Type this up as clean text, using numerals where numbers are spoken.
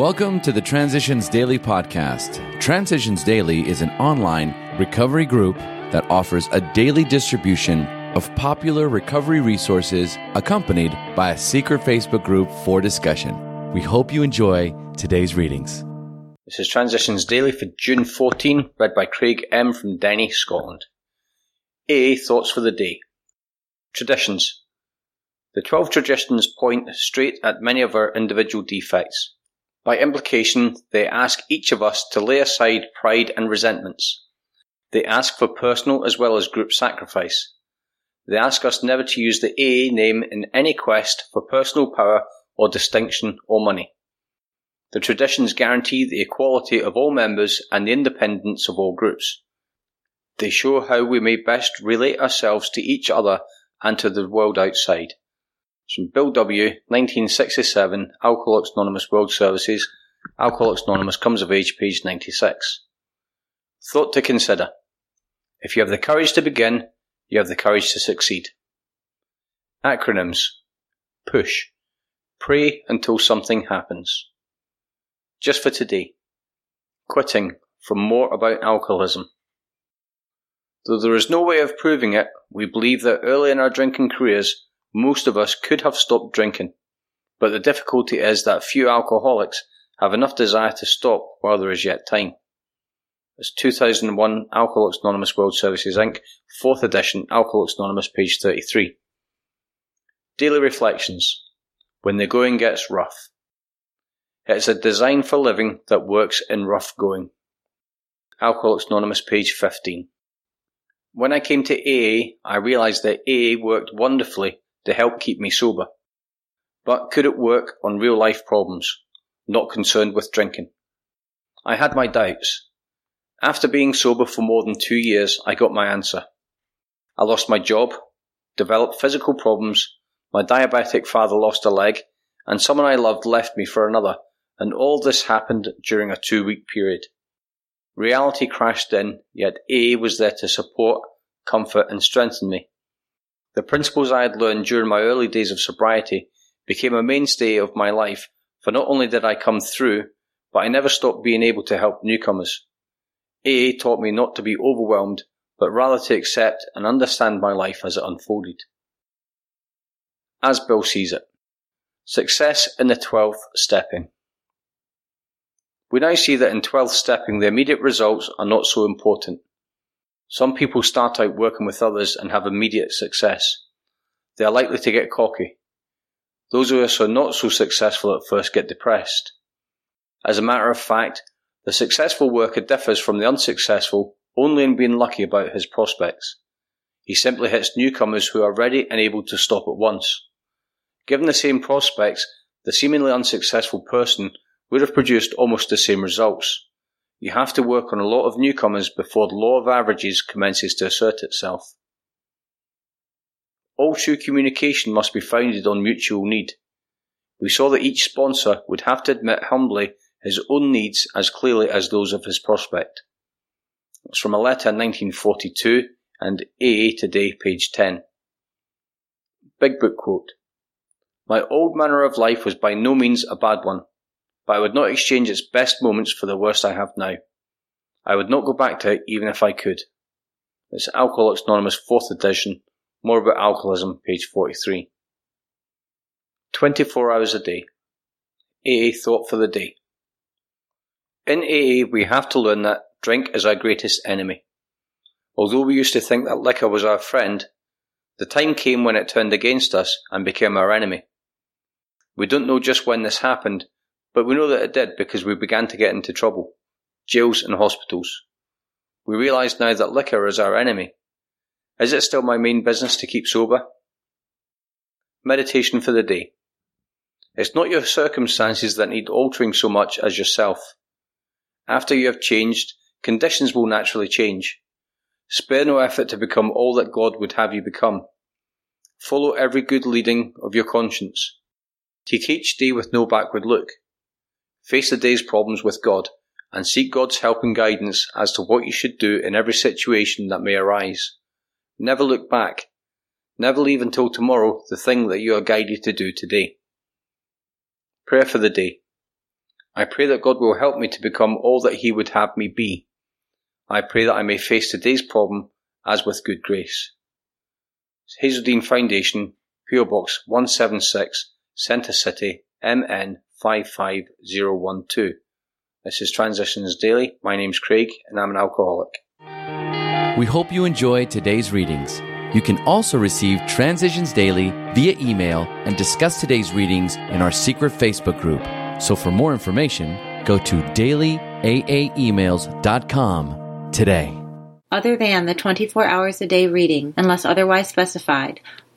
Welcome to the Transitions Daily podcast. Transitions Daily is an online recovery group that offers a daily distribution of popular recovery resources accompanied by a secret Facebook group for discussion. We hope you enjoy today's readings. This is Transitions Daily for June 14, read by Craig M. from Denny, Scotland. AA Thoughts for the Day. Traditions. The 12 traditions point straight at many of our individual defects. By implication, they ask each of us to lay aside pride and resentments. They ask for personal as well as group sacrifice. They ask us never to use the AA name in any quest for personal power or distinction or money. The traditions guarantee the equality of all members and the independence of all groups. They show how we may best relate ourselves to each other and to the world outside. From Bill W, 1967, Alcoholics Anonymous World Services, Alcoholics Anonymous Comes of Age, page 96. Thought to consider. If you have the courage to begin, you have the courage to succeed. Acronyms. Push. Pray until something happens. Just for today. Quitting. From More About Alcoholism. Though there is no way of proving it, we believe that early in our drinking careers, most of us could have stopped drinking. But the difficulty is that few alcoholics have enough desire to stop while there is yet time. It's 2001 Alcoholics Anonymous World Services Inc., 4th edition, Alcoholics Anonymous, page 33. Daily Reflections. When the going gets rough. It's a design for living that works in rough going. Alcoholics Anonymous, page 15. When I came to AA, I realized that AA worked wonderfully to help keep me sober. But could it work on real life problems, not concerned with drinking? I had my doubts. After being sober for more than 2 years, I got my answer. I lost my job, developed physical problems, my diabetic father lost a leg, and someone I loved left me for another, and all this happened during a 2-week period. Reality crashed in, yet AA was there to support, comfort, and strengthen me. The principles I had learned during my early days of sobriety became a mainstay of my life, for not only did I come through, but I never stopped being able to help newcomers. AA taught me not to be overwhelmed, but rather to accept and understand my life as it unfolded. As Bill sees it. Success in the 12th stepping. We now see that in 12th stepping the immediate results are not so important. Some people start out working with others and have immediate success. They are likely to get cocky. Those who are not so successful at first get depressed. As a matter of fact, the successful worker differs from the unsuccessful only in being lucky about his prospects. He simply hits newcomers who are ready and able to stop at once. Given the same prospects, the seemingly unsuccessful person would have produced almost the same results. You have to work on a lot of newcomers before the law of averages commences to assert itself. All true communication must be founded on mutual need. We saw that each sponsor would have to admit humbly his own needs as clearly as those of his prospect. It's from a letter in 1942 and AA Today, page 10. Big Book quote. My old manner of life was by no means a bad one, but I would not exchange its best moments for the worst I have now. I would not go back to it even if I could. It's Alcoholics Anonymous 4th edition, More About Alcoholism, page 43. 24 hours a day. AA Thought for the Day. In AA we have to learn that drink is our greatest enemy. Although we used to think that liquor was our friend, the time came when it turned against us and became our enemy. We don't know just when this happened, but we know that it did because we began to get into trouble, jails and hospitals. We realise now that liquor is our enemy. Is it still my main business to keep sober? Meditation for the day. It's not your circumstances that need altering so much as yourself. After you have changed, conditions will naturally change. Spare no effort to become all that God would have you become. Follow every good leading of your conscience. Take each day with no backward look. Face the day's problems with God, and seek God's help and guidance as to what you should do in every situation that may arise. Never look back. Never leave until tomorrow the thing that you are guided to do today. Prayer for the day. I pray that God will help me to become all that He would have me be. I pray that I may face today's problem as with good grace. Hazelden Foundation, P.O. Box 176, Centre City, MN 55012. This is Transitions Daily. My name's Craig, and I'm an alcoholic. We hope you enjoyed today's readings. You can also receive Transitions Daily via email and discuss today's readings in our secret Facebook group. So for more information, go to dailyaaemails.com today. Other than the 24 hours a day reading, unless otherwise specified,